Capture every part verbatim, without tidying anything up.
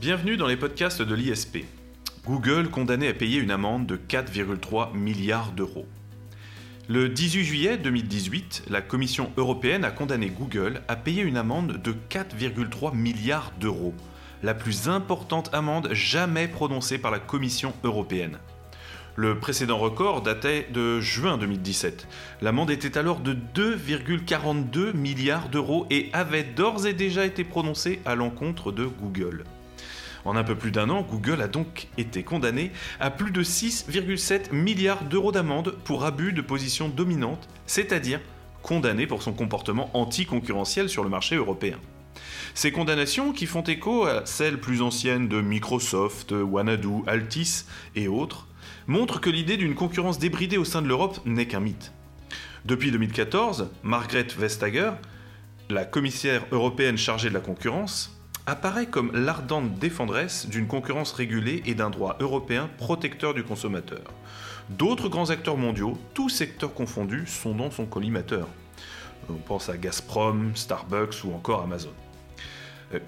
Bienvenue dans les podcasts de l'I S P. Google condamné à payer une amende de quatre virgule trois milliards d'euros. Le dix-huit juillet deux mille dix-huit, la Commission européenne a condamné Google à payer une amende de quatre virgule trois milliards d'euros, la plus importante amende jamais prononcée par la Commission européenne. Le précédent record datait de juin deux mille dix-sept. L'amende était alors de deux virgule quarante-deux milliards d'euros et avait d'ores et déjà été prononcée à l'encontre de Google. En un peu plus d'un an, Google a donc été condamné à plus de six virgule sept milliards d'euros d'amende pour abus de position dominante, c'est-à-dire condamné pour son comportement anti-concurrentiel sur le marché européen. Ces condamnations, qui font écho à celles plus anciennes de Microsoft, Wanadoo, Altice et autres, montrent que l'idée d'une concurrence débridée au sein de l'Europe n'est qu'un mythe. Depuis deux mille quatorze, Margaret Vestager, la commissaire européenne chargée de la concurrence, apparaît comme l'ardente défendresse d'une concurrence régulée et d'un droit européen protecteur du consommateur. D'autres grands acteurs mondiaux, tous secteurs confondus, sont dans son collimateur. On pense à Gazprom, Starbucks ou encore Amazon.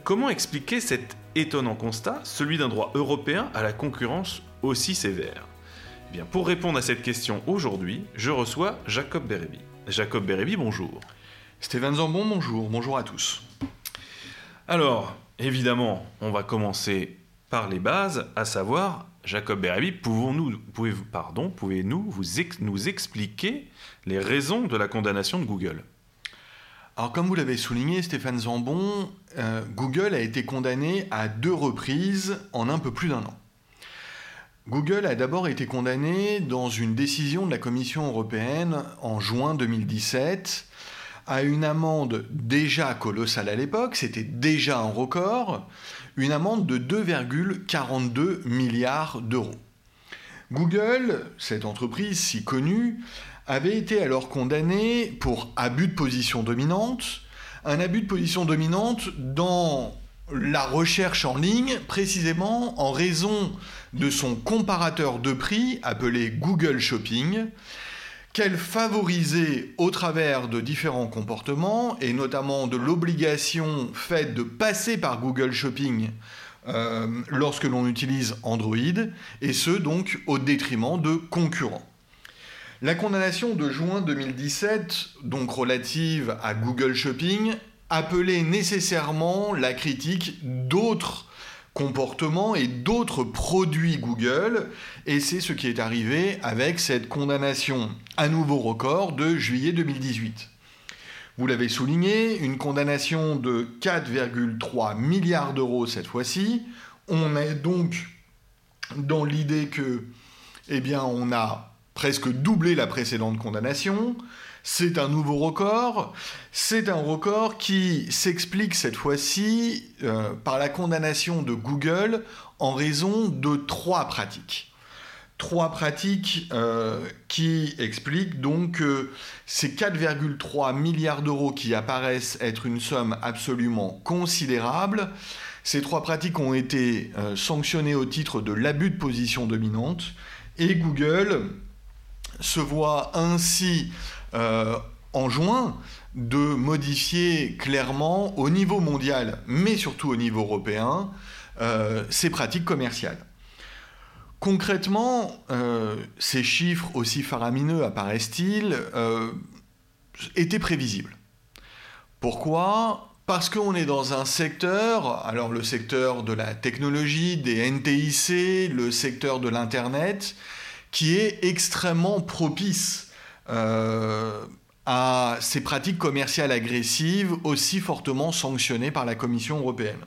Comment expliquer cet étonnant constat, celui d'un droit européen à la concurrence aussi sévère ? Eh bien, pour répondre à cette question aujourd'hui, je reçois Jacob Berreby. Jacob Berreby, bonjour. Stéphane Zambon, bonjour. Bonjour à tous. Alors, évidemment, on va commencer par les bases, à savoir, Jacob Berreby, pouvons-nous, pouvez-vous, pardon, pouvez-nous vous ex- nous expliquer les raisons de la condamnation de Google ? Alors, comme vous l'avez souligné, Stéphane Zambon, euh, Google a été condamné à deux reprises en un peu plus d'un an. Google a d'abord été condamné dans une décision de la Commission européenne en juin deux mille dix-sept, à une amende déjà colossale à l'époque, c'était déjà un record, une amende de deux virgule quarante-deux milliards d'euros. Google, cette entreprise si connue, avait été alors condamnée pour abus de position dominante, un abus de position dominante dans la recherche en ligne, précisément en raison de son comparateur de prix appelé Google Shopping, qu'elle favorisait au travers de différents comportements, et notamment de l'obligation faite de passer par Google Shopping euh, lorsque l'on utilise Android, et ce donc au détriment de concurrents. La condamnation de juin deux mille dix-sept, donc relative à Google Shopping, appelait nécessairement la critique d'autres comportements et d'autres produits Google, et c'est ce qui est arrivé avec cette condamnation à nouveau record de juillet deux mille dix-huit. Vous l'avez souligné, une condamnation de quatre virgule trois milliards d'euros cette fois-ci. On est donc dans l'idée que, eh bien, on a presque doublé la précédente condamnation. C'est un nouveau record, c'est un record qui s'explique cette fois-ci euh, par la condamnation de Google en raison de trois pratiques. Trois pratiques euh, qui expliquent donc que ces quatre virgule trois milliards d'euros qui apparaissent être une somme absolument considérable, ces trois pratiques ont été euh, sanctionnées au titre de l'abus de position dominante et Google se voit ainsi Euh, en juin de modifier clairement au niveau mondial, mais surtout au niveau européen, euh, ces pratiques commerciales. Concrètement, euh, ces chiffres aussi faramineux apparaissent-ils, euh, étaient prévisibles. Pourquoi ? Parce qu'on est dans un secteur, alors le secteur de la technologie, des N T I C, le secteur de l'Internet, qui est extrêmement propice Euh, à ces pratiques commerciales agressives aussi fortement sanctionnées par la Commission européenne.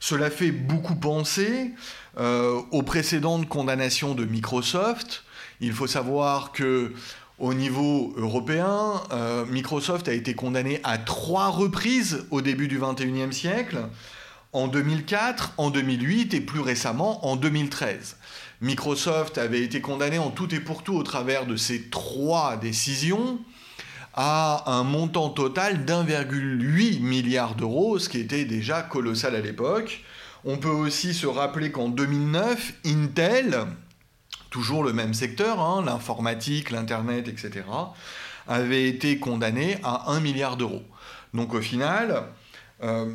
Cela fait beaucoup penser euh, aux précédentes condamnations de Microsoft. Il faut savoir que, au niveau européen, euh, Microsoft a été condamné à trois reprises au début du vingt et unième siècle, en deux mille quatre, en deux mille huit et plus récemment en deux mille treize. Microsoft avait été condamné en tout et pour tout au travers de ces trois décisions à un montant total d'un virgule huit milliard d'euros, ce qui était déjà colossal à l'époque. On peut aussi se rappeler qu'en deux mille neuf, Intel, toujours le même secteur, hein, l'informatique, l'Internet, et cetera, avait été condamné à un milliard d'euros. Donc au final, euh,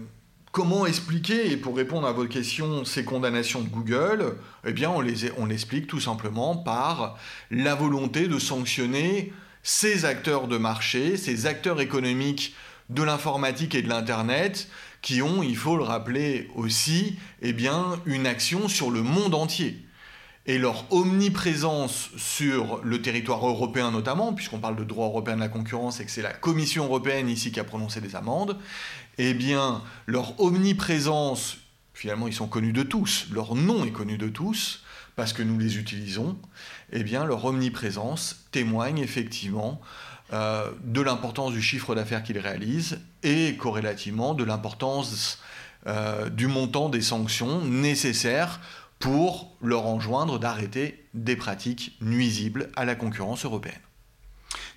comment expliquer, et pour répondre à votre question, ces condamnations de Google, eh bien on les on l'explique tout simplement par la volonté de sanctionner ces acteurs de marché, ces acteurs économiques de l'informatique et de l'Internet, qui ont, il faut le rappeler aussi, eh bien, une action sur le monde entier. Et leur omniprésence sur le territoire européen notamment, puisqu'on parle de droit européen de la concurrence et que c'est la Commission européenne ici qui a prononcé des amendes, eh bien, leur omniprésence, finalement, ils sont connus de tous, leur nom est connu de tous, parce que nous les utilisons, eh bien, leur omniprésence témoigne effectivement Euh, de l'importance du chiffre d'affaires qu'ils réalisent et corrélativement de l'importance euh, du montant des sanctions nécessaires pour leur enjoindre d'arrêter des pratiques nuisibles à la concurrence européenne.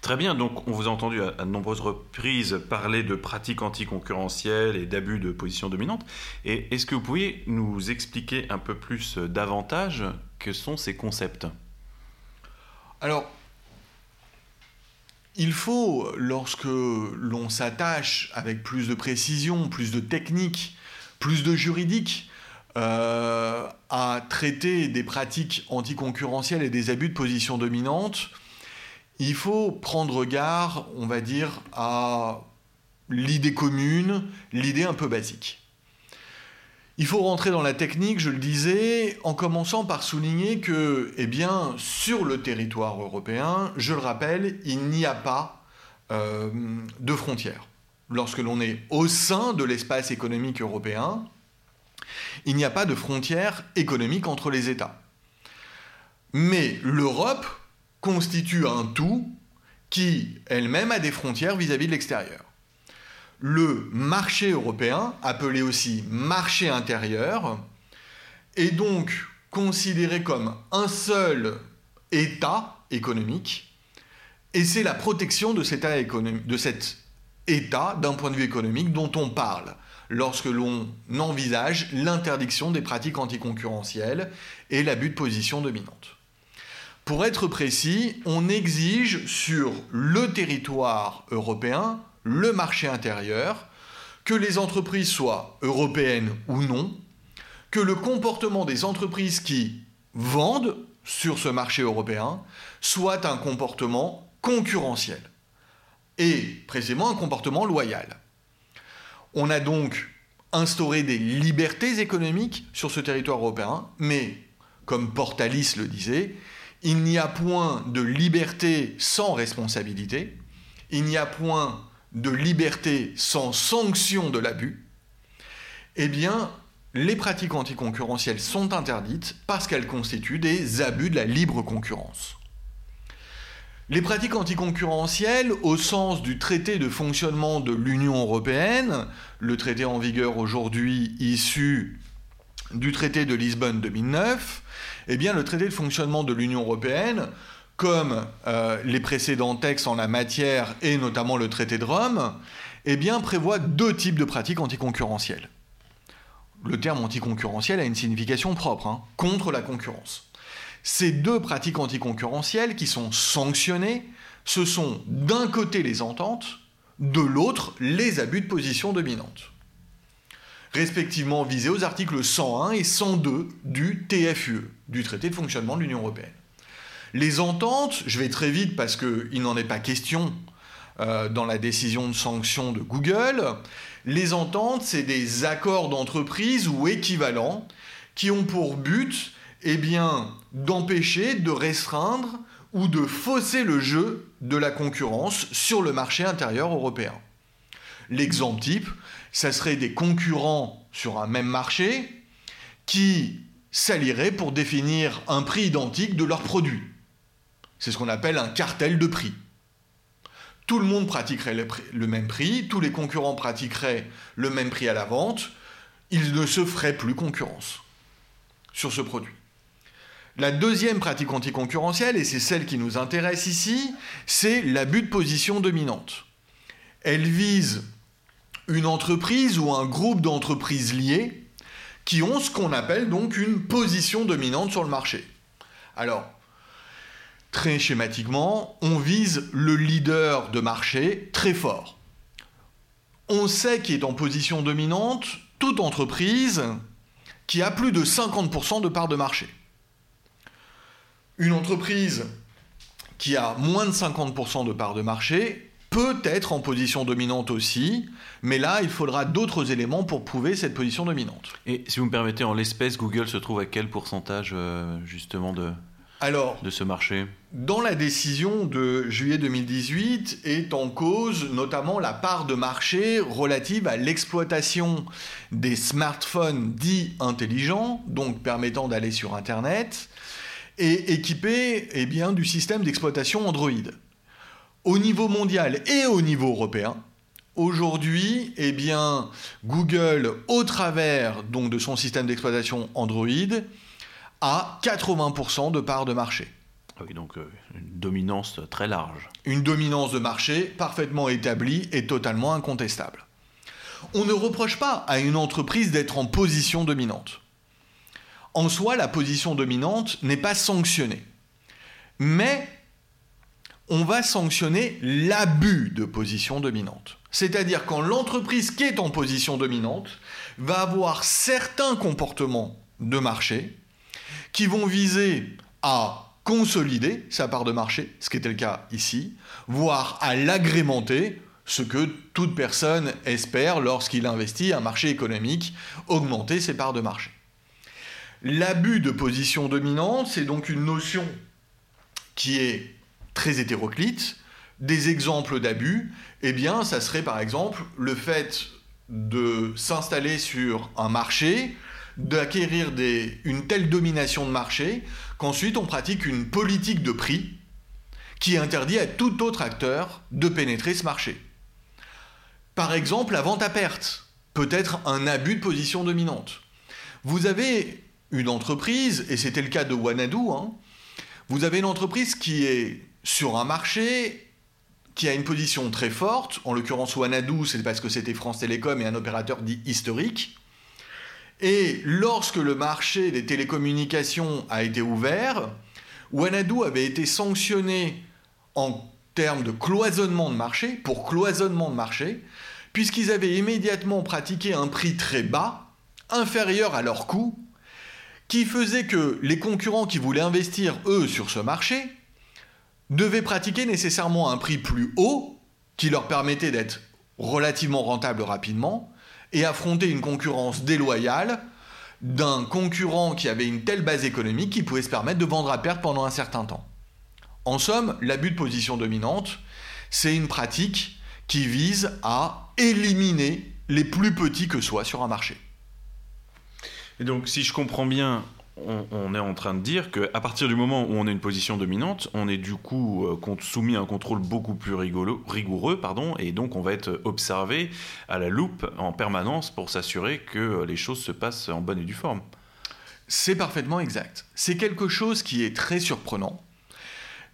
Très bien, donc on vous a entendu à, à de nombreuses reprises parler de pratiques anticoncurrentielles et d'abus de position dominante. Et est-ce que vous pouvez nous expliquer un peu plus davantage que sont ces concepts ? Alors, il faut, lorsque l'on s'attache avec plus de précision, plus de technique, plus de juridique, euh, à traiter des pratiques anticoncurrentielles et des abus de position dominante, il faut prendre garde, on va dire, à l'idée commune, l'idée un peu basique. Il faut rentrer dans la technique, je le disais, en commençant par souligner que, eh bien, sur le territoire européen, je le rappelle, il n'y a pas euh, de frontières. Lorsque l'on est au sein de l'espace économique européen, il n'y a pas de frontières économiques entre les États. Mais l'Europe constitue un tout qui, elle-même, a des frontières vis-à-vis de l'extérieur. Le marché européen, appelé aussi marché intérieur, est donc considéré comme un seul État économique, et c'est la protection de cet État, économ... de cet État d'un point de vue économique dont on parle lorsque l'on envisage l'interdiction des pratiques anticoncurrentielles et l'abus de position dominante. Pour être précis, on exige sur le territoire européen, le marché intérieur, que les entreprises soient européennes ou non, que le comportement des entreprises qui vendent sur ce marché européen soit un comportement concurrentiel et précisément un comportement loyal. On a donc instauré des libertés économiques sur ce territoire européen, mais comme Portalis le disait, il n'y a point de liberté sans responsabilité, il n'y a point de liberté sans sanction de l'abus, eh bien, les pratiques anticoncurrentielles sont interdites parce qu'elles constituent des abus de la libre concurrence. Les pratiques anticoncurrentielles, au sens du traité de fonctionnement de l'Union européenne, le traité en vigueur aujourd'hui issu du traité de Lisbonne deux mille neuf, eh bien, le traité de fonctionnement de l'Union européenne, comme euh, les précédents textes en la matière et notamment le traité de Rome, eh bien, prévoit deux types de pratiques anticoncurrentielles. Le terme anticoncurrentiel a une signification propre, hein, contre la concurrence. Ces deux pratiques anticoncurrentielles qui sont sanctionnées, ce sont d'un côté les ententes, de l'autre les abus de position dominante, respectivement visés aux articles cent un et cent deux du T F U E, du traité de fonctionnement de l'Union européenne. Les ententes, je vais très vite parce qu'il n'en est pas question euh, dans la décision de sanction de Google, les ententes, c'est des accords d'entreprise ou équivalents qui ont pour but, eh bien, d'empêcher, de restreindre ou de fausser le jeu de la concurrence sur le marché intérieur européen. L'exemple type, ça serait des concurrents sur un même marché qui s'allieraient pour définir un prix identique de leurs produits. C'est ce qu'on appelle un cartel de prix. Tout le monde pratiquerait le même prix, tous les concurrents pratiqueraient le même prix à la vente, ils ne se feraient plus concurrence sur ce produit. La deuxième pratique anticoncurrentielle, et c'est celle qui nous intéresse ici, c'est l'abus de position dominante. Elle vise une entreprise ou un groupe d'entreprises liées qui ont ce qu'on appelle donc une position dominante sur le marché. Alors, très schématiquement, on vise le leader de marché très fort. On sait qui est en position dominante toute entreprise qui a plus de cinquante pour cent de part de marché. Une entreprise qui a moins de cinquante pour cent de part de marché peut être en position dominante aussi, mais là, il faudra d'autres éléments pour prouver cette position dominante. Et si vous me permettez, en l'espèce, Google se trouve à quel pourcentage euh, justement de, Alors, de ce marché ? Dans la décision de juillet deux mille dix-huit est en cause notamment la part de marché relative à l'exploitation des smartphones dits intelligents, donc permettant d'aller sur Internet, et équipés eh bien, du système d'exploitation Android. Au niveau mondial et au niveau européen, aujourd'hui, eh bien, Google, au travers donc, de son système d'exploitation Android, a quatre-vingts pour cent de part de marché. Oui, donc euh, une dominance très large. Une dominance de marché parfaitement établie et totalement incontestable. On ne reproche pas à une entreprise d'être en position dominante. En soi, la position dominante n'est pas sanctionnée. Mais on va sanctionner l'abus de position dominante. C'est-à-dire quand l'entreprise qui est en position dominante va avoir certains comportements de marché qui vont viser à consolider sa part de marché, ce qui était le cas ici, voire à l'agrémenter, ce que toute personne espère lorsqu'il investit un marché économique, augmenter ses parts de marché. L'abus de position dominante, c'est donc une notion qui est très hétéroclite. Des exemples d'abus, eh bien, ça serait par exemple le fait de s'installer sur un marché, d'acquérir des, une telle domination de marché, qu'ensuite on pratique une politique de prix qui interdit à tout autre acteur de pénétrer ce marché. Par exemple, la vente à perte peut être un abus de position dominante. Vous avez une entreprise, et c'était le cas de Wanadoo, hein, vous avez une entreprise qui est sur un marché, qui a une position très forte, en l'occurrence Wanadoo, c'est parce que c'était France Télécom et un opérateur dit historique, et lorsque le marché des télécommunications a été ouvert, Wanadoo avait été sanctionné en termes de cloisonnement de marché, pour cloisonnement de marché, puisqu'ils avaient immédiatement pratiqué un prix très bas, inférieur à leur coût, qui faisait que les concurrents qui voulaient investir, eux, sur ce marché, devaient pratiquer nécessairement un prix plus haut, qui leur permettait d'être relativement rentable rapidement, et affronter une concurrence déloyale d'un concurrent qui avait une telle base économique qu'il pouvait se permettre de vendre à perte pendant un certain temps. En somme, l'abus de position dominante, c'est une pratique qui vise à éliminer les plus petits que soient sur un marché. Et donc, si je comprends bien, on, on est en train de dire qu'à partir du moment où on a une position dominante, on est du coup euh, soumis à un contrôle beaucoup plus rigolo, rigoureux, pardon, et donc on va être observé à la loupe en permanence pour s'assurer que les choses se passent en bonne et due forme. C'est parfaitement exact. C'est quelque chose qui est très surprenant,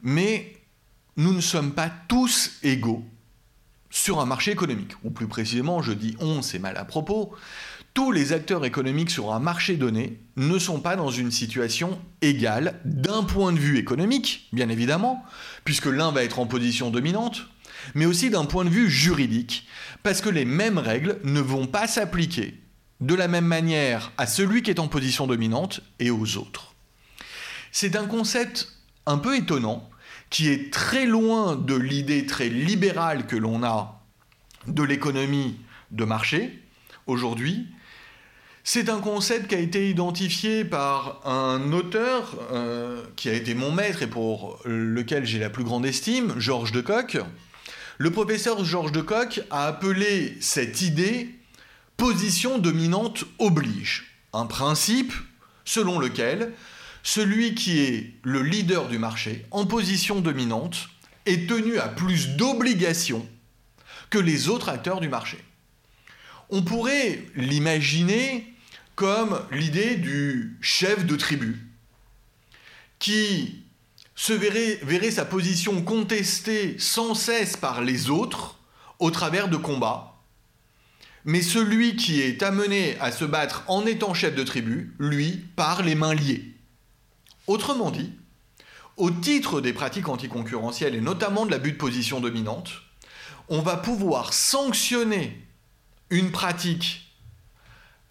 mais nous ne sommes pas tous égaux sur un marché économique. Ou plus précisément, je dis « on », c'est mal à propos. Tous les acteurs économiques sur un marché donné ne sont pas dans une situation égale d'un point de vue économique, bien évidemment, puisque l'un va être en position dominante, mais aussi d'un point de vue juridique, parce que les mêmes règles ne vont pas s'appliquer de la même manière à celui qui est en position dominante et aux autres. C'est un concept un peu étonnant, qui est très loin de l'idée très libérale que l'on a de l'économie de marché aujourd'hui. C'est un concept qui a été identifié par un auteur euh, qui a été mon maître et pour lequel j'ai la plus grande estime, Georges Decocq. Le professeur Georges Decocq a appelé cette idée « position dominante oblige », un principe selon lequel celui qui est le leader du marché, en position dominante, est tenu à plus d'obligations que les autres acteurs du marché. On pourrait l'imaginer comme l'idée du chef de tribu qui se verrait, verrait sa position contestée sans cesse par les autres au travers de combats. Mais celui qui est amené à se battre en étant chef de tribu, lui, part les mains liées. Autrement dit, au titre des pratiques anticoncurrentielles et notamment de l'abus de position dominante, on va pouvoir sanctionner une pratique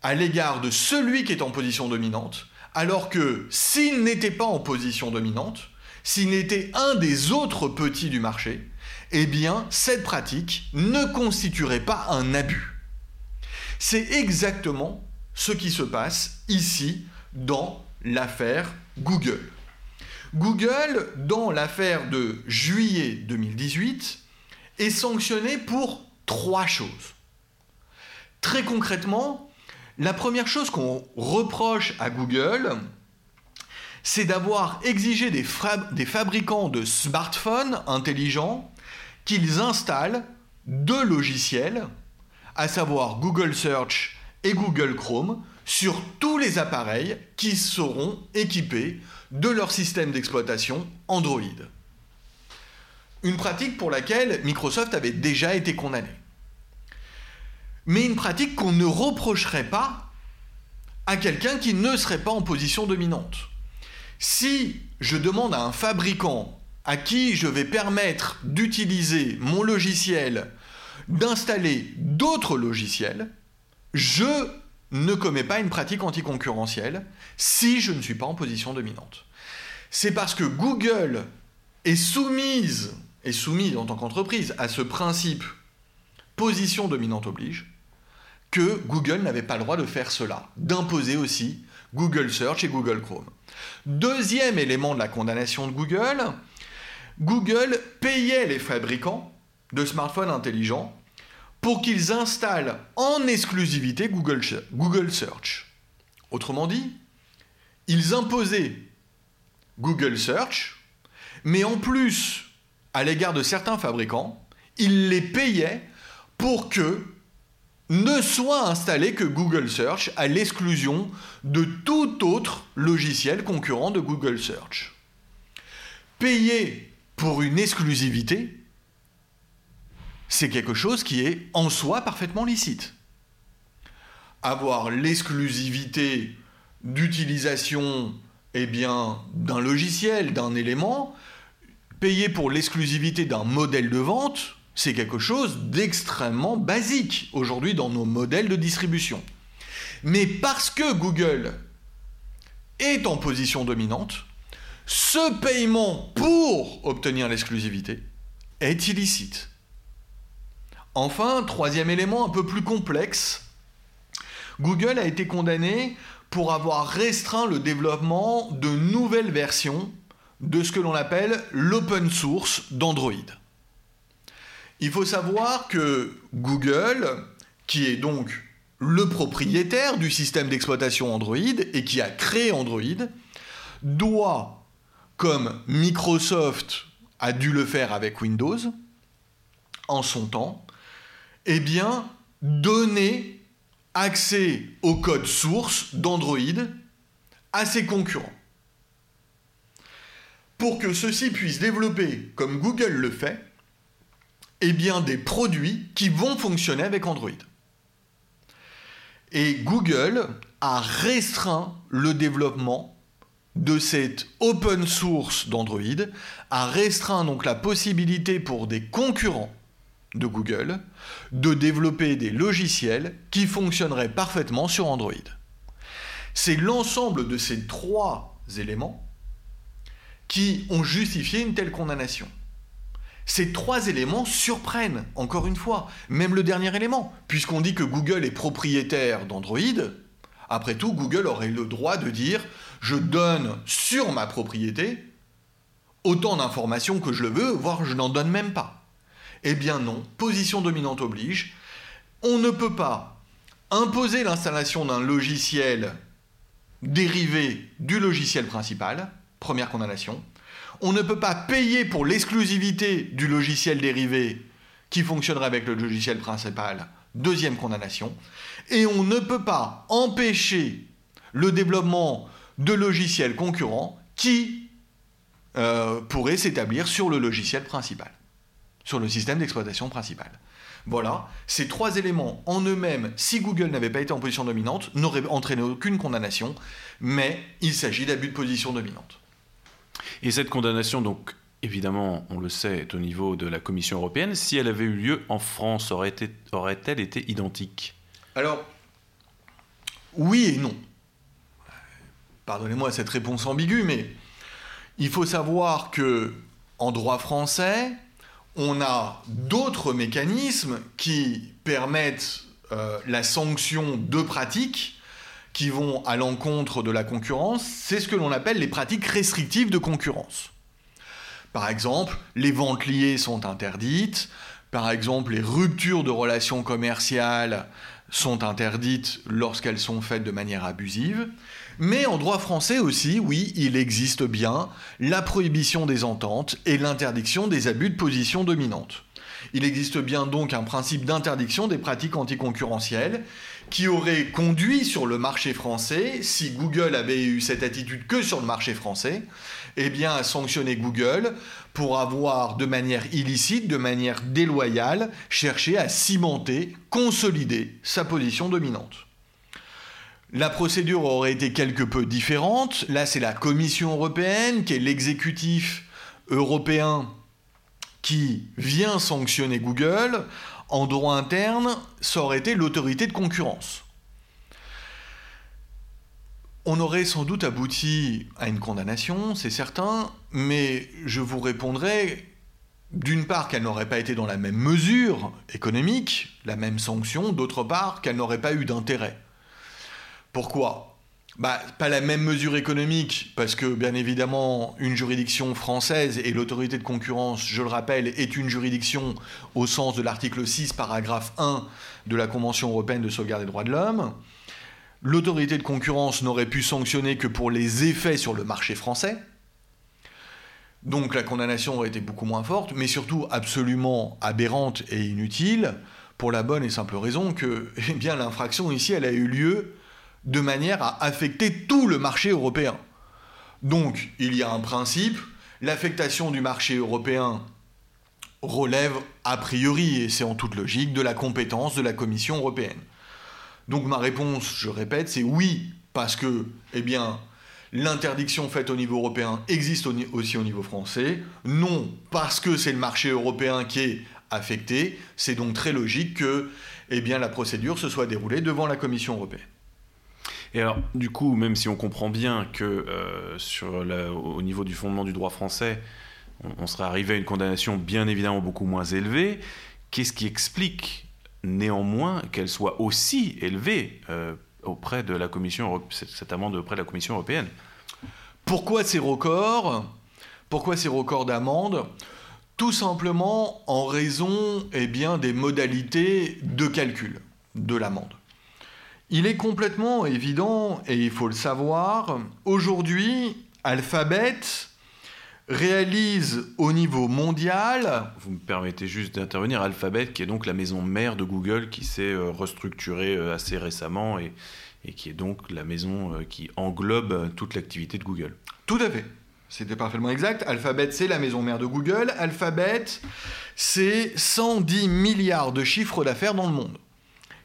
à l'égard de celui qui est en position dominante, alors que s'il n'était pas en position dominante, s'il n'était un des autres petits du marché, eh bien, cette pratique ne constituerait pas un abus. C'est exactement ce qui se passe ici dans l'affaire Google. Google, dans l'affaire de juillet deux mille dix-huit, est sanctionné pour trois choses. Très concrètement, la première chose qu'on reproche à Google, c'est d'avoir exigé des, fab- des fabricants de smartphones intelligents qu'ils installent deux logiciels, à savoir Google Search et Google Chrome, sur tous les appareils qui seront équipés de leur système d'exploitation Android. Une pratique pour laquelle Microsoft avait déjà été condamné. Mais une pratique qu'on ne reprocherait pas à quelqu'un qui ne serait pas en position dominante. Si je demande à un fabricant à qui je vais permettre d'utiliser mon logiciel, d'installer d'autres logiciels, je ne commets pas une pratique anticoncurrentielle si je ne suis pas en position dominante. C'est parce que Google est soumise, est soumise en tant qu'entreprise à ce principe position dominante oblige que Google n'avait pas le droit de faire cela, d'imposer aussi Google Search et Google Chrome. Deuxième élément de la condamnation de Google, Google payait les fabricants de smartphones intelligents pour qu'ils installent en exclusivité Google, Google Search. Autrement dit, ils imposaient Google Search, mais en plus, à l'égard de certains fabricants, ils les payaient pour que ne soit installé que Google Search à l'exclusion de tout autre logiciel concurrent de Google Search. Payer pour une exclusivité, c'est quelque chose qui est en soi parfaitement licite. Avoir l'exclusivité d'utilisation, eh bien, d'un logiciel, d'un élément, payer pour l'exclusivité d'un modèle de vente, c'est quelque chose d'extrêmement basique aujourd'hui dans nos modèles de distribution. Mais parce que Google est en position dominante, ce paiement pour obtenir l'exclusivité est illicite. Enfin, troisième élément un peu plus complexe, Google a été condamné pour avoir restreint le développement de nouvelles versions de ce que l'on appelle l'open source d'Android. Il faut savoir que Google, qui est donc le propriétaire du système d'exploitation Android et qui a créé Android, doit, comme Microsoft a dû le faire avec Windows, en son temps, eh bien, donner accès au code source d'Android à ses concurrents. Pour que ceux-ci puissent développer, comme Google le fait, eh bien, des produits qui vont fonctionner avec Android. Et Google a restreint le développement de cette open source d'Android, a restreint donc la possibilité pour des concurrents de Google de développer des logiciels qui fonctionneraient parfaitement sur Android. C'est l'ensemble de ces trois éléments qui ont justifié une telle condamnation. Ces trois éléments surprennent, encore une fois, même le dernier élément. Puisqu'on dit que Google est propriétaire d'Android, après tout, Google aurait le droit de dire « je donne sur ma propriété autant d'informations que je le veux, voire je n'en donne même pas ». Eh bien non, position dominante oblige. On ne peut pas imposer l'installation d'un logiciel dérivé du logiciel principal, première condamnation. On ne peut pas payer pour l'exclusivité du logiciel dérivé qui fonctionnerait avec le logiciel principal, deuxième condamnation. Et on ne peut pas empêcher le développement de logiciels concurrents qui euh, pourraient s'établir sur le logiciel principal, sur le système d'exploitation principal. Voilà, ces trois éléments en eux-mêmes, si Google n'avait pas été en position dominante, n'auraient entraîné aucune condamnation, mais il s'agit d'abus de position dominante. Et cette condamnation, donc, évidemment, on le sait, est au niveau de la Commission européenne. Si elle avait eu lieu en France, aurait été, aurait-elle été identique ? Alors, oui et non. Pardonnez-moi cette réponse ambiguë, mais il faut savoir qu'en droit français, on a d'autres mécanismes qui permettent euh, la sanction de pratiques qui vont à l'encontre de la concurrence. C'est ce que l'on appelle les pratiques restrictives de concurrence. Par exemple, les ventes liées sont interdites. Par exemple, les ruptures de relations commerciales sont interdites lorsqu'elles sont faites de manière abusive. Mais en droit français aussi, oui, il existe bien la prohibition des ententes et l'interdiction des abus de position dominante. Il existe bien donc un principe d'interdiction des pratiques anticoncurrentielles qui aurait conduit sur le marché français, si Google avait eu cette attitude que sur le marché français, eh bien à sanctionner Google pour avoir, de manière illicite, de manière déloyale, cherché à cimenter, consolider sa position dominante. La procédure aurait été quelque peu différente. Là, c'est la Commission européenne, qui est l'exécutif européen, qui vient sanctionner Google. En droit interne, ça aurait été l'autorité de concurrence. On aurait sans doute abouti à une condamnation, c'est certain, mais je vous répondrai, d'une part, qu'elle n'aurait pas été dans la même mesure économique, la même sanction, d'autre part, qu'elle n'aurait pas eu d'intérêt. Pourquoi ? Bah, pas la même mesure économique, parce que, bien évidemment, une juridiction française, et l'autorité de concurrence, je le rappelle, est une juridiction au sens de l'article six, paragraphe un de la Convention européenne de sauvegarde des droits de l'homme. L'autorité de concurrence n'aurait pu sanctionner que pour les effets sur le marché français. Donc la condamnation aurait été beaucoup moins forte, mais surtout absolument aberrante et inutile, pour la bonne et simple raison que, eh bien, l'infraction ici, elle a eu lieu de manière à affecter tout le marché européen. Donc, il y a un principe, l'affectation du marché européen relève a priori, et c'est en toute logique, de la compétence de la Commission européenne. Donc ma réponse, je répète, c'est oui, parce que, eh bien, l'interdiction faite au niveau européen existe aussi au niveau français. Non, parce que c'est le marché européen qui est affecté. C'est donc très logique que, eh bien, la procédure se soit déroulée devant la Commission européenne. Et alors, du coup, même si on comprend bien que euh, sur la, au niveau du fondement du droit français, on, on serait arrivé à une condamnation bien évidemment beaucoup moins élevée, qu'est-ce qui explique néanmoins qu'elle soit aussi élevée euh, auprès de la Commission européenne, cette amende auprès de la Commission européenne ? Pourquoi ces records ? Pourquoi ces records d'amende ? Tout simplement en raison, eh bien, des modalités de calcul de l'amende. Il est complètement évident, et il faut le savoir, aujourd'hui, Alphabet réalise au niveau mondial... Vous me permettez juste d'intervenir. Alphabet, qui est donc la maison mère de Google, qui s'est restructurée assez récemment et, et qui est donc la maison qui englobe toute l'activité de Google. Tout à fait. C'était parfaitement exact. Alphabet, c'est la maison mère de Google. Alphabet, c'est cent dix milliards de chiffres d'affaires dans le monde.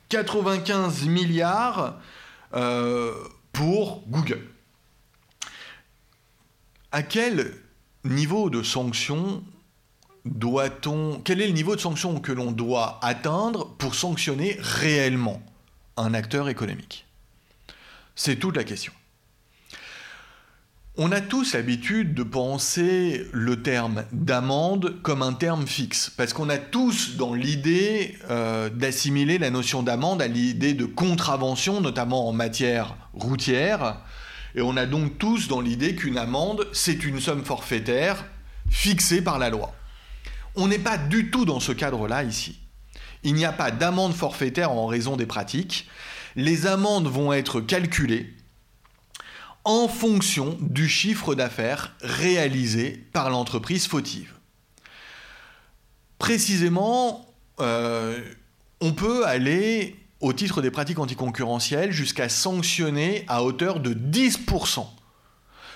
quatre-vingt-quinze milliards euh, pour Google. À quel niveau de sanction doit-on... Quel est le niveau de sanction que l'on doit atteindre pour sanctionner réellement un acteur économique ? C'est toute la question. On a tous l'habitude de penser le terme d'amende comme un terme fixe, parce qu'on a tous dans l'idée euh, d'assimiler la notion d'amende à l'idée de contravention, notamment en matière routière, et on a donc tous dans l'idée qu'une amende, c'est une somme forfaitaire fixée par la loi. On n'est pas du tout dans ce cadre-là ici. Il n'y a pas d'amende forfaitaire en raison des pratiques. Les amendes vont être calculées en fonction du chiffre d'affaires réalisé par l'entreprise fautive. Précisément, euh, on peut aller, au titre des pratiques anticoncurrentielles, jusqu'à sanctionner à hauteur de dix pour cent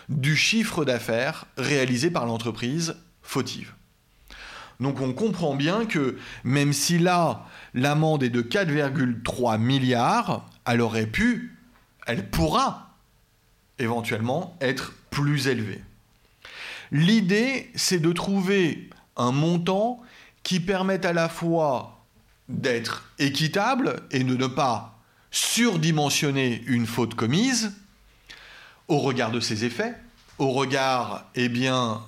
du chiffre d'affaires réalisé par l'entreprise fautive. Donc on comprend bien que, même si là, l'amende est de quatre virgule trois milliards, elle aurait pu, elle pourra, éventuellement être plus élevé. L'idée, c'est de trouver un montant qui permette à la fois d'être équitable et de ne pas surdimensionner une faute commise au regard de ses effets, au regard eh bien,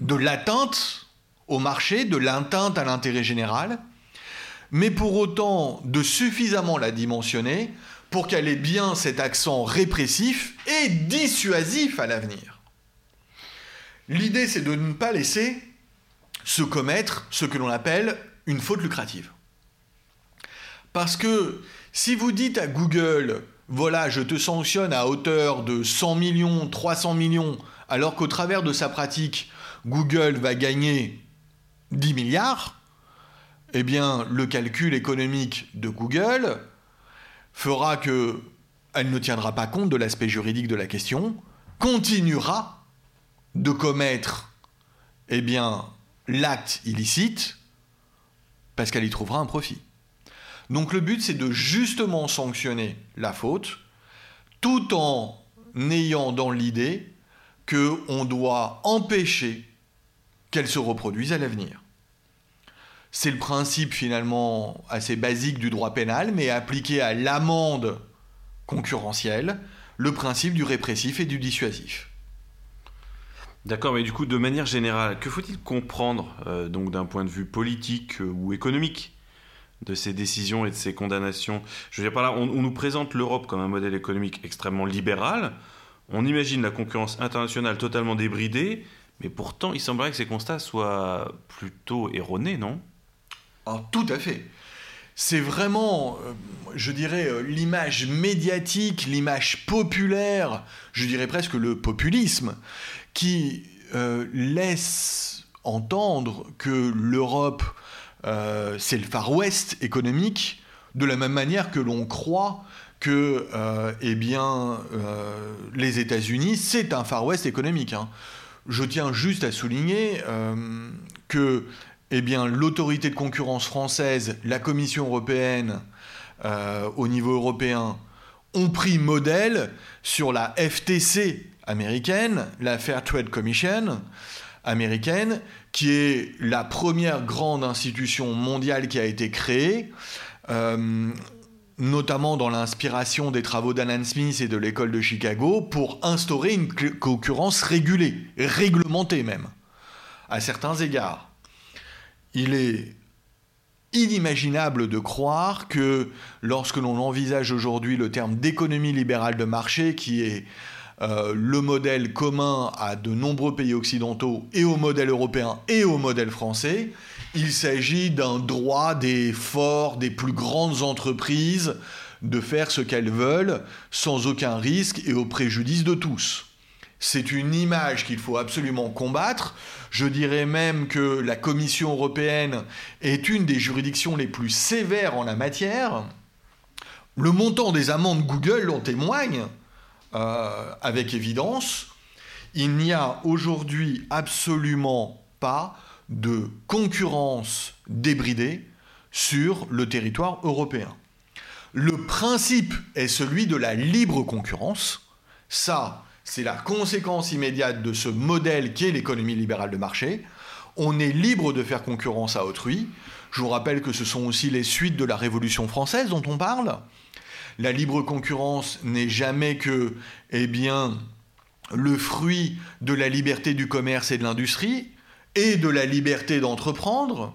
de l'atteinte au marché, de l'atteinte à l'intérêt général, mais pour autant de suffisamment la dimensionner pour qu'elle ait bien cet accent répressif et dissuasif à l'avenir. L'idée, c'est de ne pas laisser se commettre ce que l'on appelle une faute lucrative. Parce que si vous dites à Google, voilà, je te sanctionne à hauteur de cent millions, trois cents millions, alors qu'au travers de sa pratique, Google va gagner dix milliards, eh bien, le calcul économique de Google fera qu'elle ne tiendra pas compte de l'aspect juridique de la question, continuera de commettre eh bien, l'acte illicite parce qu'elle y trouvera un profit. Donc le but, c'est de justement sanctionner la faute tout en ayant dans l'idée qu'on doit empêcher qu'elle se reproduise à l'avenir. C'est le principe finalement assez basique du droit pénal, mais appliqué à l'amende concurrentielle, le principe du répressif et du dissuasif. D'accord, mais du coup, de manière générale, que faut-il comprendre euh, donc d'un point de vue politique euh, ou économique de ces décisions et de ces condamnations? Je veux dire, par là, on, on nous présente l'Europe comme un modèle économique extrêmement libéral. On imagine la concurrence internationale totalement débridée, mais pourtant, il semblerait que ces constats soient plutôt erronés, non? Alors, tout à fait. C'est vraiment, euh, je dirais, euh, l'image médiatique, l'image populaire, je dirais presque le populisme, qui euh, laisse entendre que l'Europe, Euh, c'est le Far West économique, de la même manière que l'on croit que euh, eh bien, euh, les États-Unis, c'est un Far West économique. Hein. Je tiens juste à souligner euh, que eh bien, l'autorité de concurrence française, la Commission européenne euh, au niveau européen, ont pris modèle sur la F T C américaine, la Fair Trade Commission américaine, qui est la première grande institution mondiale qui a été créée, euh, notamment dans l'inspiration des travaux d'Alan Smith et de l'école de Chicago, pour instaurer une concurrence régulée, réglementée même, à certains égards. Il est inimaginable de croire que lorsque l'on envisage aujourd'hui le terme d'économie libérale de marché, qui est Euh, le modèle commun à de nombreux pays occidentaux et au modèle européen et au modèle français, il s'agit d'un droit des forts, des plus grandes entreprises de faire ce qu'elles veulent sans aucun risque et au préjudice de tous. C'est une image qu'il faut absolument combattre. Je dirais même que la Commission européenne est une des juridictions les plus sévères en la matière. Le montant des amendes Google en témoigne. Euh, avec évidence, il n'y a aujourd'hui absolument pas de concurrence débridée sur le territoire européen. Le principe est celui de la libre concurrence. Ça, c'est la conséquence immédiate de ce modèle qu'est l'économie libérale de marché. On est libre de faire concurrence à autrui. Je vous rappelle que ce sont aussi les suites de la Révolution française dont on parle. La libre concurrence n'est jamais que, eh bien, le fruit de la liberté du commerce et de l'industrie et de la liberté d'entreprendre.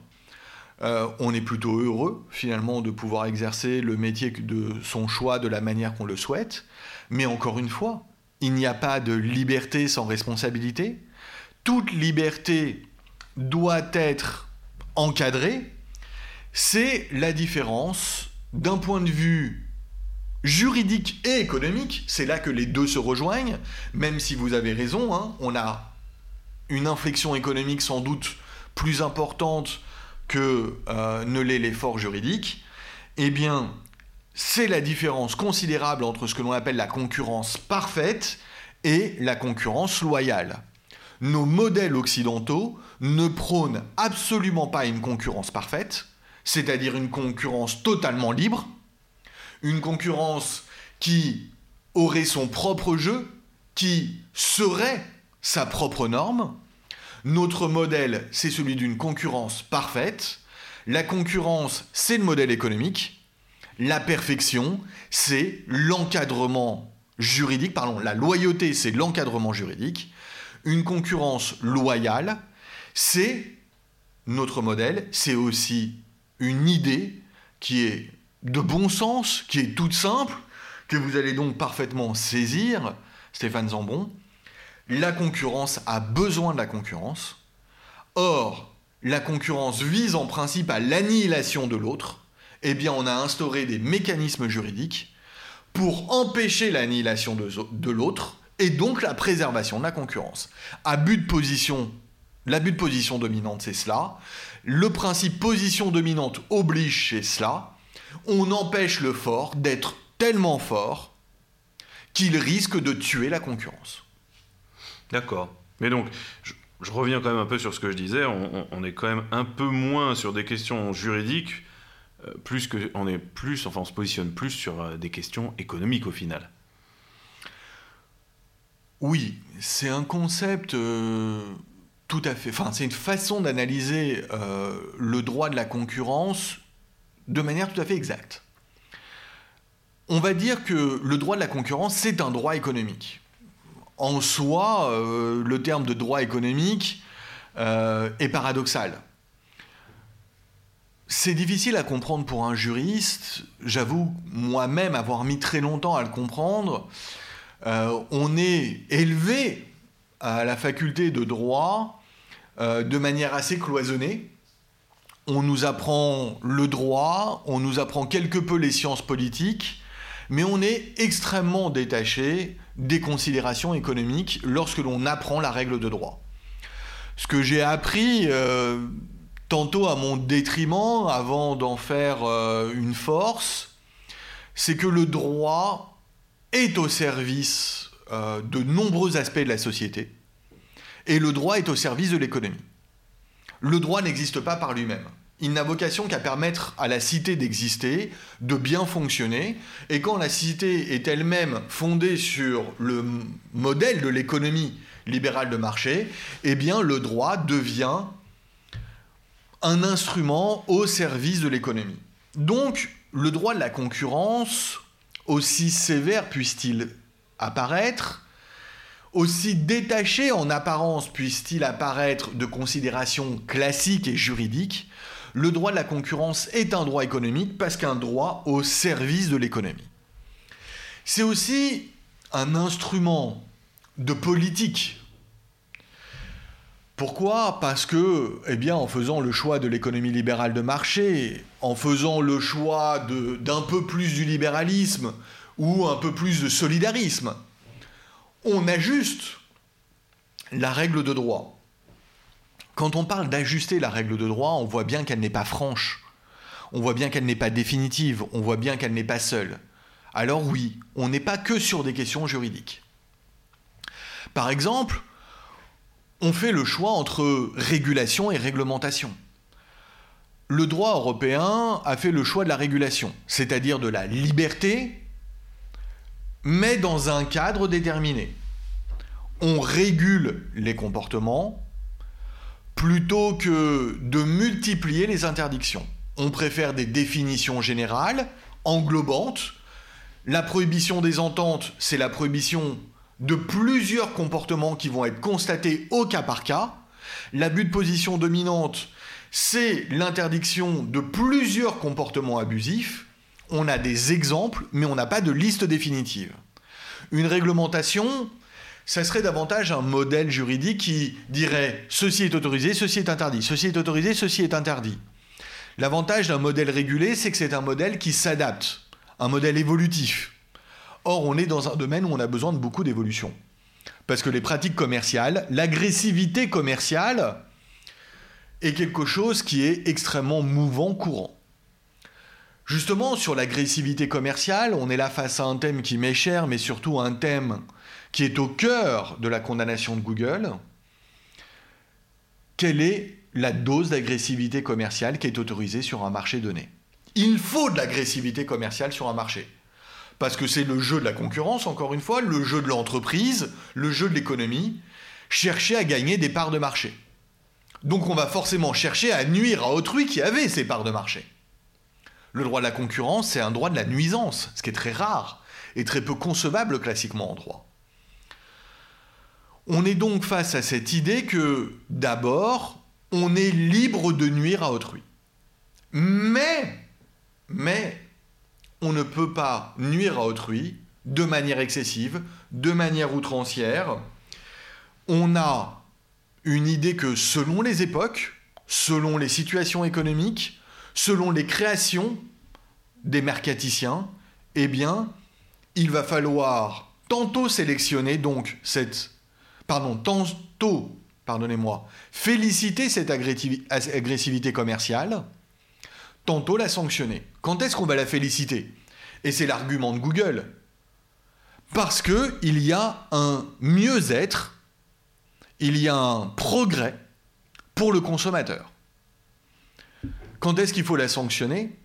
Euh, on est plutôt heureux, finalement, de pouvoir exercer le métier de son choix de la manière qu'on le souhaite. Mais encore une fois, il n'y a pas de liberté sans responsabilité. Toute liberté doit être encadrée. C'est la différence d'un point de vue juridique et économique, c'est là que les deux se rejoignent, même si vous avez raison, hein, on a une inflexion économique sans doute plus importante que euh, ne l'est l'effort juridique. Eh bien, c'est la différence considérable entre ce que l'on appelle la concurrence parfaite et la concurrence loyale. Nos modèles occidentaux ne prônent absolument pas une concurrence parfaite, c'est-à-dire une concurrence totalement libre, une concurrence qui aurait son propre jeu, qui serait sa propre norme. Notre modèle, c'est celui d'une concurrence parfaite. La concurrence, c'est le modèle économique. La perfection, c'est l'encadrement juridique, pardon, la loyauté, c'est l'encadrement juridique. Une concurrence loyale, c'est notre modèle, c'est aussi une idée qui est de bon sens, qui est toute simple, que vous allez donc parfaitement saisir, Stéphane Zambon. La concurrence a besoin de la concurrence. Or, la concurrence vise en principe à l'annihilation de l'autre. Eh bien, on a instauré des mécanismes juridiques pour empêcher l'annihilation de, de l'autre et donc la préservation de la concurrence. Abus de position, l'abus de position dominante, c'est cela. Le principe position dominante oblige, c'est cela. On empêche le fort d'être tellement fort qu'il risque de tuer la concurrence. D'accord. Mais donc, je, je reviens quand même un peu sur ce que je disais. On, on, on est quand même un peu moins sur des questions juridiques, euh, plus que on est plus, enfin on se positionne plus sur euh, des questions économiques au final. Oui, c'est un concept euh, tout à fait. Enfin, c'est une façon d'analyser euh, le droit de la concurrence de manière tout à fait exacte. On va dire que le droit de la concurrence, c'est un droit économique. En soi, euh, le terme de droit économique euh, est paradoxal. C'est difficile à comprendre pour un juriste. J'avoue moi-même avoir mis très longtemps à le comprendre. Euh, on est élevé à la faculté de droit euh, de manière assez cloisonnée. On nous apprend le droit, on nous apprend quelque peu les sciences politiques, mais on est extrêmement détaché des considérations économiques lorsque l'on apprend la règle de droit. Ce que j'ai appris, euh, tantôt à mon détriment, avant d'en faire euh, une force, c'est que le droit est au service euh, de nombreux aspects de la société, et le droit est au service de l'économie. Le droit n'existe pas par lui-même. Il n'a vocation qu'à permettre à la cité d'exister, de bien fonctionner. Et quand la cité est elle-même fondée sur le modèle de l'économie libérale de marché, eh bien le droit devient un instrument au service de l'économie. Donc le droit de la concurrence, aussi sévère puisse-t-il apparaître, aussi détaché en apparence puisse-t-il apparaître de considérations classiques et juridiques, le droit de la concurrence est un droit économique parce qu'un droit au service de l'économie. C'est aussi un instrument de politique. Pourquoi ? Parce que, eh bien, en faisant le choix de l'économie libérale de marché, en faisant le choix de, d'un peu plus du libéralisme ou un peu plus de solidarisme, on ajuste la règle de droit. Quand on parle d'ajuster la règle de droit, on voit bien qu'elle n'est pas franche. On voit bien qu'elle n'est pas définitive. On voit bien qu'elle n'est pas seule. Alors oui, on n'est pas que sur des questions juridiques. Par exemple, on fait le choix entre régulation et réglementation. Le droit européen a fait le choix de la régulation, c'est-à-dire de la liberté, mais dans un cadre déterminé. On régule les comportements plutôt que de multiplier les interdictions. On préfère des définitions générales, englobantes. La prohibition des ententes, c'est la prohibition de plusieurs comportements qui vont être constatés au cas par cas. L'abus de position dominante, c'est l'interdiction de plusieurs comportements abusifs. On a des exemples, mais on n'a pas de liste définitive. Une réglementation, ça serait davantage un modèle juridique qui dirait « ceci est autorisé, ceci est interdit, ceci est autorisé, ceci est interdit ». L'avantage d'un modèle régulé, c'est que c'est un modèle qui s'adapte, un modèle évolutif. Or, on est dans un domaine où on a besoin de beaucoup d'évolution. Parce que les pratiques commerciales, l'agressivité commerciale est quelque chose qui est extrêmement mouvant, courant. Justement, sur l'agressivité commerciale, on est là face à un thème qui m'est cher, mais surtout un thème qui est au cœur de la condamnation de Google. Quelle est la dose d'agressivité commerciale qui est autorisée sur un marché donné ? Il faut de l'agressivité commerciale sur un marché. Parce que c'est le jeu de la concurrence, encore une fois, le jeu de l'entreprise, le jeu de l'économie, chercher à gagner des parts de marché. Donc on va forcément chercher à nuire à autrui qui avait ces parts de marché. Le droit de la concurrence, c'est un droit de la nuisance, ce qui est très rare et très peu concevable classiquement en droit. On est donc face à cette idée que, d'abord, on est libre de nuire à autrui. Mais, mais, on ne peut pas nuire à autrui de manière excessive, de manière outrancière. On a une idée que, selon les époques, selon les situations économiques, selon les créations des mercaticiens, eh bien, il va falloir tantôt sélectionner donc cette... Pardon, tantôt, pardonnez-moi, féliciter cette agressivité commerciale, tantôt la sanctionner. Quand est-ce qu'on va la féliciter ? Et c'est l'argument de Google. Parce qu'il y a un mieux-être, il y a un progrès pour le consommateur. Quand est-ce qu'il faut la sanctionner ?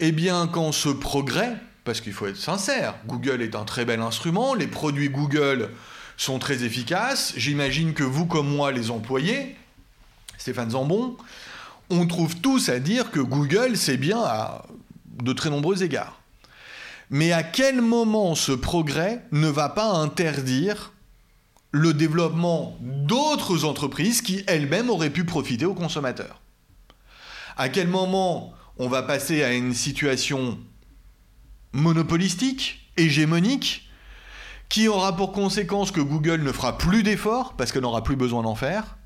Eh bien, quand ce progrès, parce qu'il faut être sincère, Google est un très bel instrument, les produits Google sont très efficaces, j'imagine que vous comme moi, les employés, Stéphane Zambon, on trouve tous à dire que Google, c'est bien à de très nombreux égards. Mais à quel moment ce progrès ne va pas interdire le développement d'autres entreprises qui, elles-mêmes, auraient pu profiter aux consommateurs ? À quel moment on va passer à une situation monopolistique, hégémonique, qui aura pour conséquence que Google ne fera plus d'efforts, parce qu'elle n'aura plus besoin d'en faire,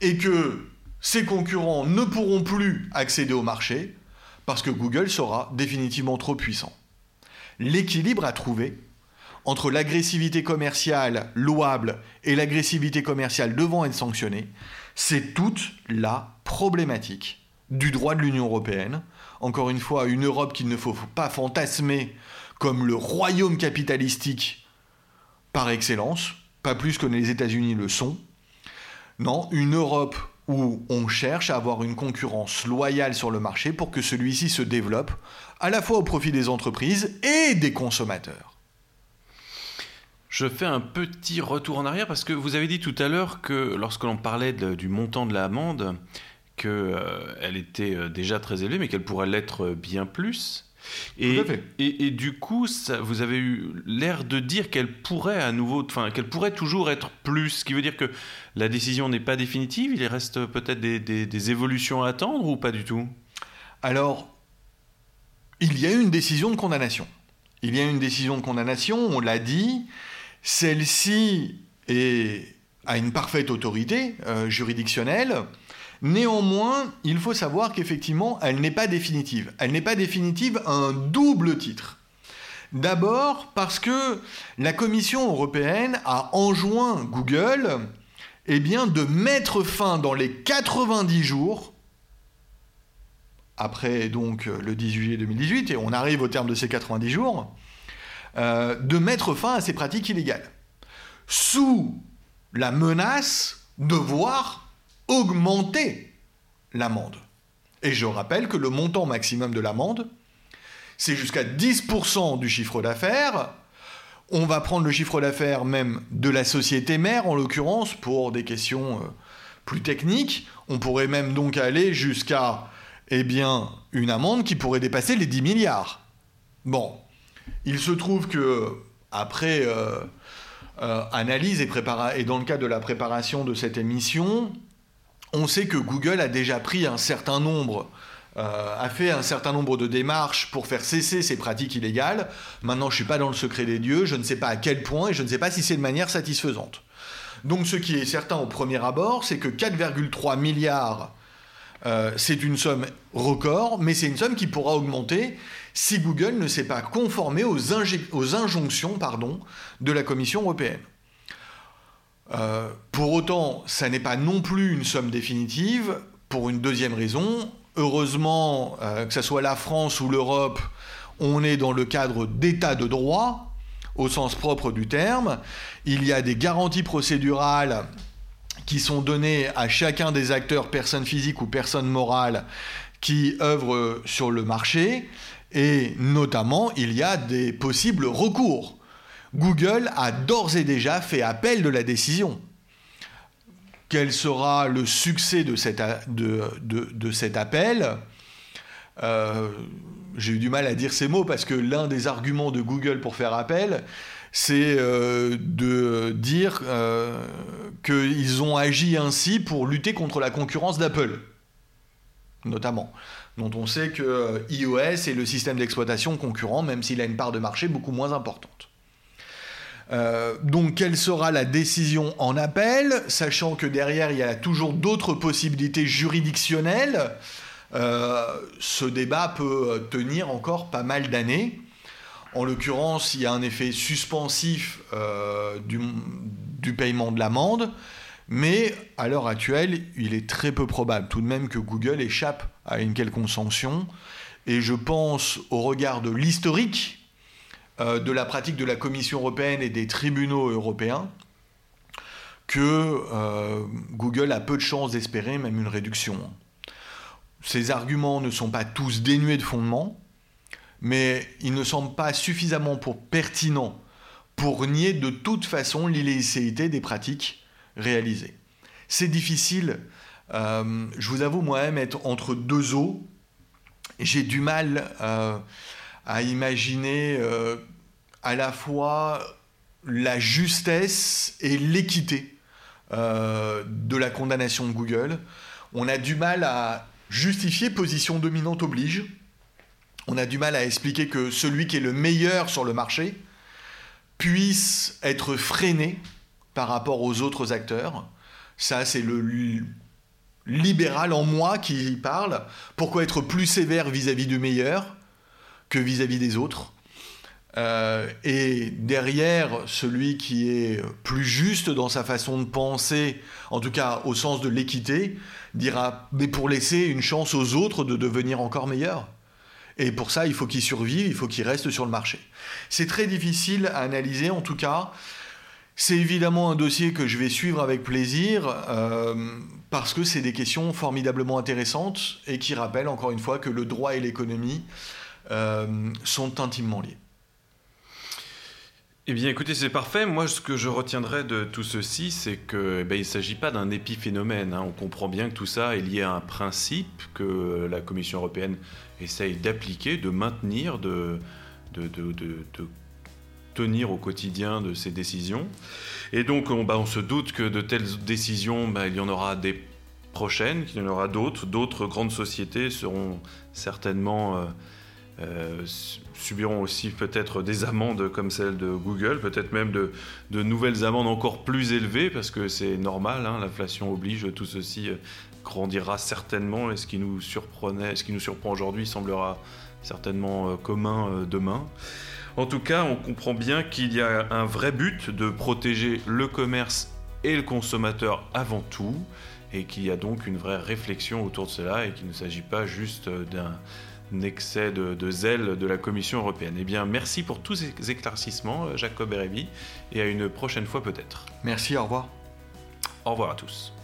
et que ses concurrents ne pourront plus accéder au marché, parce que Google sera définitivement trop puissant. L'équilibre à trouver entre l'agressivité commerciale louable et l'agressivité commerciale devant être sanctionnée, c'est toute la problématique du droit de l'Union européenne. Encore une fois, une Europe qu'il ne faut pas fantasmer comme le royaume capitalistique par excellence, pas plus que les États-Unis le sont. Non, une Europe où on cherche à avoir une concurrence loyale sur le marché pour que celui-ci se développe à la fois au profit des entreprises et des consommateurs. Je fais un petit retour en arrière parce que vous avez dit tout à l'heure que lorsque l'on parlait de, du montant de l'amende, qu'elle était déjà très élevée, mais qu'elle pourrait l'être bien plus. Et, et, et du coup, ça, vous avez eu l'air de dire qu'elle pourrait à nouveau, enfin, qu'elle pourrait toujours être plus. Ce qui veut dire que la décision n'est pas définitive. Il reste peut-être des, des, des évolutions à attendre ou pas du tout ? Alors, il y a eu une décision de condamnation. Il y a eu une décision de condamnation, on l'a dit. Celle-ci est, a une parfaite autorité euh, juridictionnelle. Néanmoins, il faut savoir qu'effectivement, elle n'est pas définitive. Elle n'est pas définitive à un double titre. D'abord, parce que la Commission européenne a enjoint Google, eh bien, de mettre fin dans les quatre-vingt-dix jours, après donc le dix juillet deux mille dix-huit, et on arrive au terme de ces quatre-vingt-dix jours, euh, de mettre fin à ces pratiques illégales. Sous la menace de voir augmenter l'amende. Et je rappelle que le montant maximum de l'amende, c'est jusqu'à dix pour cent du chiffre d'affaires. On va prendre le chiffre d'affaires même de la société mère, en l'occurrence, pour des questions plus techniques. On pourrait même donc aller jusqu'à, eh bien, une amende qui pourrait dépasser les dix milliards. Bon, il se trouve que, après euh, euh, analyse et, prépara- et dans le cadre de la préparation de cette émission, on sait que Google a déjà pris un certain nombre, euh, a fait un certain nombre de démarches pour faire cesser ces pratiques illégales. Maintenant, je ne suis pas dans le secret des dieux, je ne sais pas à quel point et je ne sais pas si c'est de manière satisfaisante. Donc, ce qui est certain au premier abord, c'est que quatre virgule trois milliards, euh, c'est une somme record, mais c'est une somme qui pourra augmenter si Google ne s'est pas conformé aux, inje- aux injonctions, pardon, de la Commission européenne. Euh, pour autant, ça n'est pas non plus une somme définitive, pour une deuxième raison. Heureusement, euh, que ce soit la France ou l'Europe, on est dans le cadre d'état de droit, au sens propre du terme. Il y a des garanties procédurales qui sont données à chacun des acteurs, personnes physiques ou personnes morales, qui œuvrent sur le marché. Et notamment, il y a des possibles recours. Google a d'ores et déjà fait appel de la décision. Quel sera le succès de cet, a, de, de, de cet appel ? euh, j'ai eu du mal à dire ces mots parce que l'un des arguments de Google pour faire appel, c'est euh, de dire euh, qu'ils ont agi ainsi pour lutter contre la concurrence d'Apple, notamment, dont on sait que iOS est le système d'exploitation concurrent, même s'il a une part de marché beaucoup moins importante. Euh, donc quelle sera la décision en appel, sachant que derrière il y a toujours d'autres possibilités juridictionnelles. Euh, ce débat peut tenir encore pas mal d'années. En l'occurrence, il y a un effet suspensif euh, du, du paiement de l'amende, mais à l'heure actuelle, il est très peu probable tout de même que Google échappe à une quelconque sanction. Et je pense, au regard de l'historique euh, de la pratique de la Commission européenne et des tribunaux européens, que euh, Google a peu de chances d'espérer même une réduction. Ces arguments ne sont pas tous dénués de fondement, mais ils ne semblent pas suffisamment pour pertinents pour nier de toute façon l'illéicéité des pratiques réalisées. C'est difficile. Euh, je vous avoue moi-même être entre deux eaux. J'ai du mal euh, à imaginer euh, à la fois la justesse et l'équité euh, de la condamnation de Google. On a du mal à justifier position dominante oblige. On a du mal à expliquer que celui qui est le meilleur sur le marché puisse être freiné par rapport aux autres acteurs. Ça, c'est le libéral en moi qui parle. Pourquoi être plus sévère vis-à-vis du meilleur que vis-à-vis des autres ? Euh, et derrière, celui qui est plus juste dans sa façon de penser, en tout cas au sens de l'équité, dira « mais pour laisser une chance aux autres de devenir encore meilleurs ». Et pour ça, il faut qu'il survive, il faut qu'il reste sur le marché. C'est très difficile à analyser, en tout cas. C'est évidemment un dossier que je vais suivre avec plaisir, euh, parce que c'est des questions formidablement intéressantes et qui rappellent encore une fois que le droit et l'économie euh, sont intimement liés. Eh bien, écoutez, c'est parfait. Moi, ce que je retiendrai de tout ceci, c'est que, eh bien, il ne s'agit pas d'un épiphénomène, hein. On comprend bien que tout ça est lié à un principe que la Commission européenne essaye d'appliquer, de maintenir, de, de, de, de, de tenir au quotidien de ses décisions. Et donc, on, bah, on se doute que de telles décisions, bah, il y en aura des prochaines, qu'il y en aura d'autres. D'autres grandes sociétés seront certainement... Euh, Euh, subiront aussi peut-être des amendes comme celle de Google, peut-être même de, de nouvelles amendes encore plus élevées, parce que c'est normal, hein, l'inflation oblige, tout ceci grandira certainement, et ce qui nous surprenait, ce qui nous surprend aujourd'hui semblera certainement euh, commun euh, demain. En tout cas, on comprend bien qu'il y a un vrai but de protéger le commerce et le consommateur avant tout, et qu'il y a donc une vraie réflexion autour de cela, et qu'il ne s'agit pas juste d'un excès de, de zèle de la Commission européenne. Eh bien, merci pour tous ces éclaircissements, Jacob Berreby, et à une prochaine fois peut-être. Merci, au revoir. Au revoir à tous.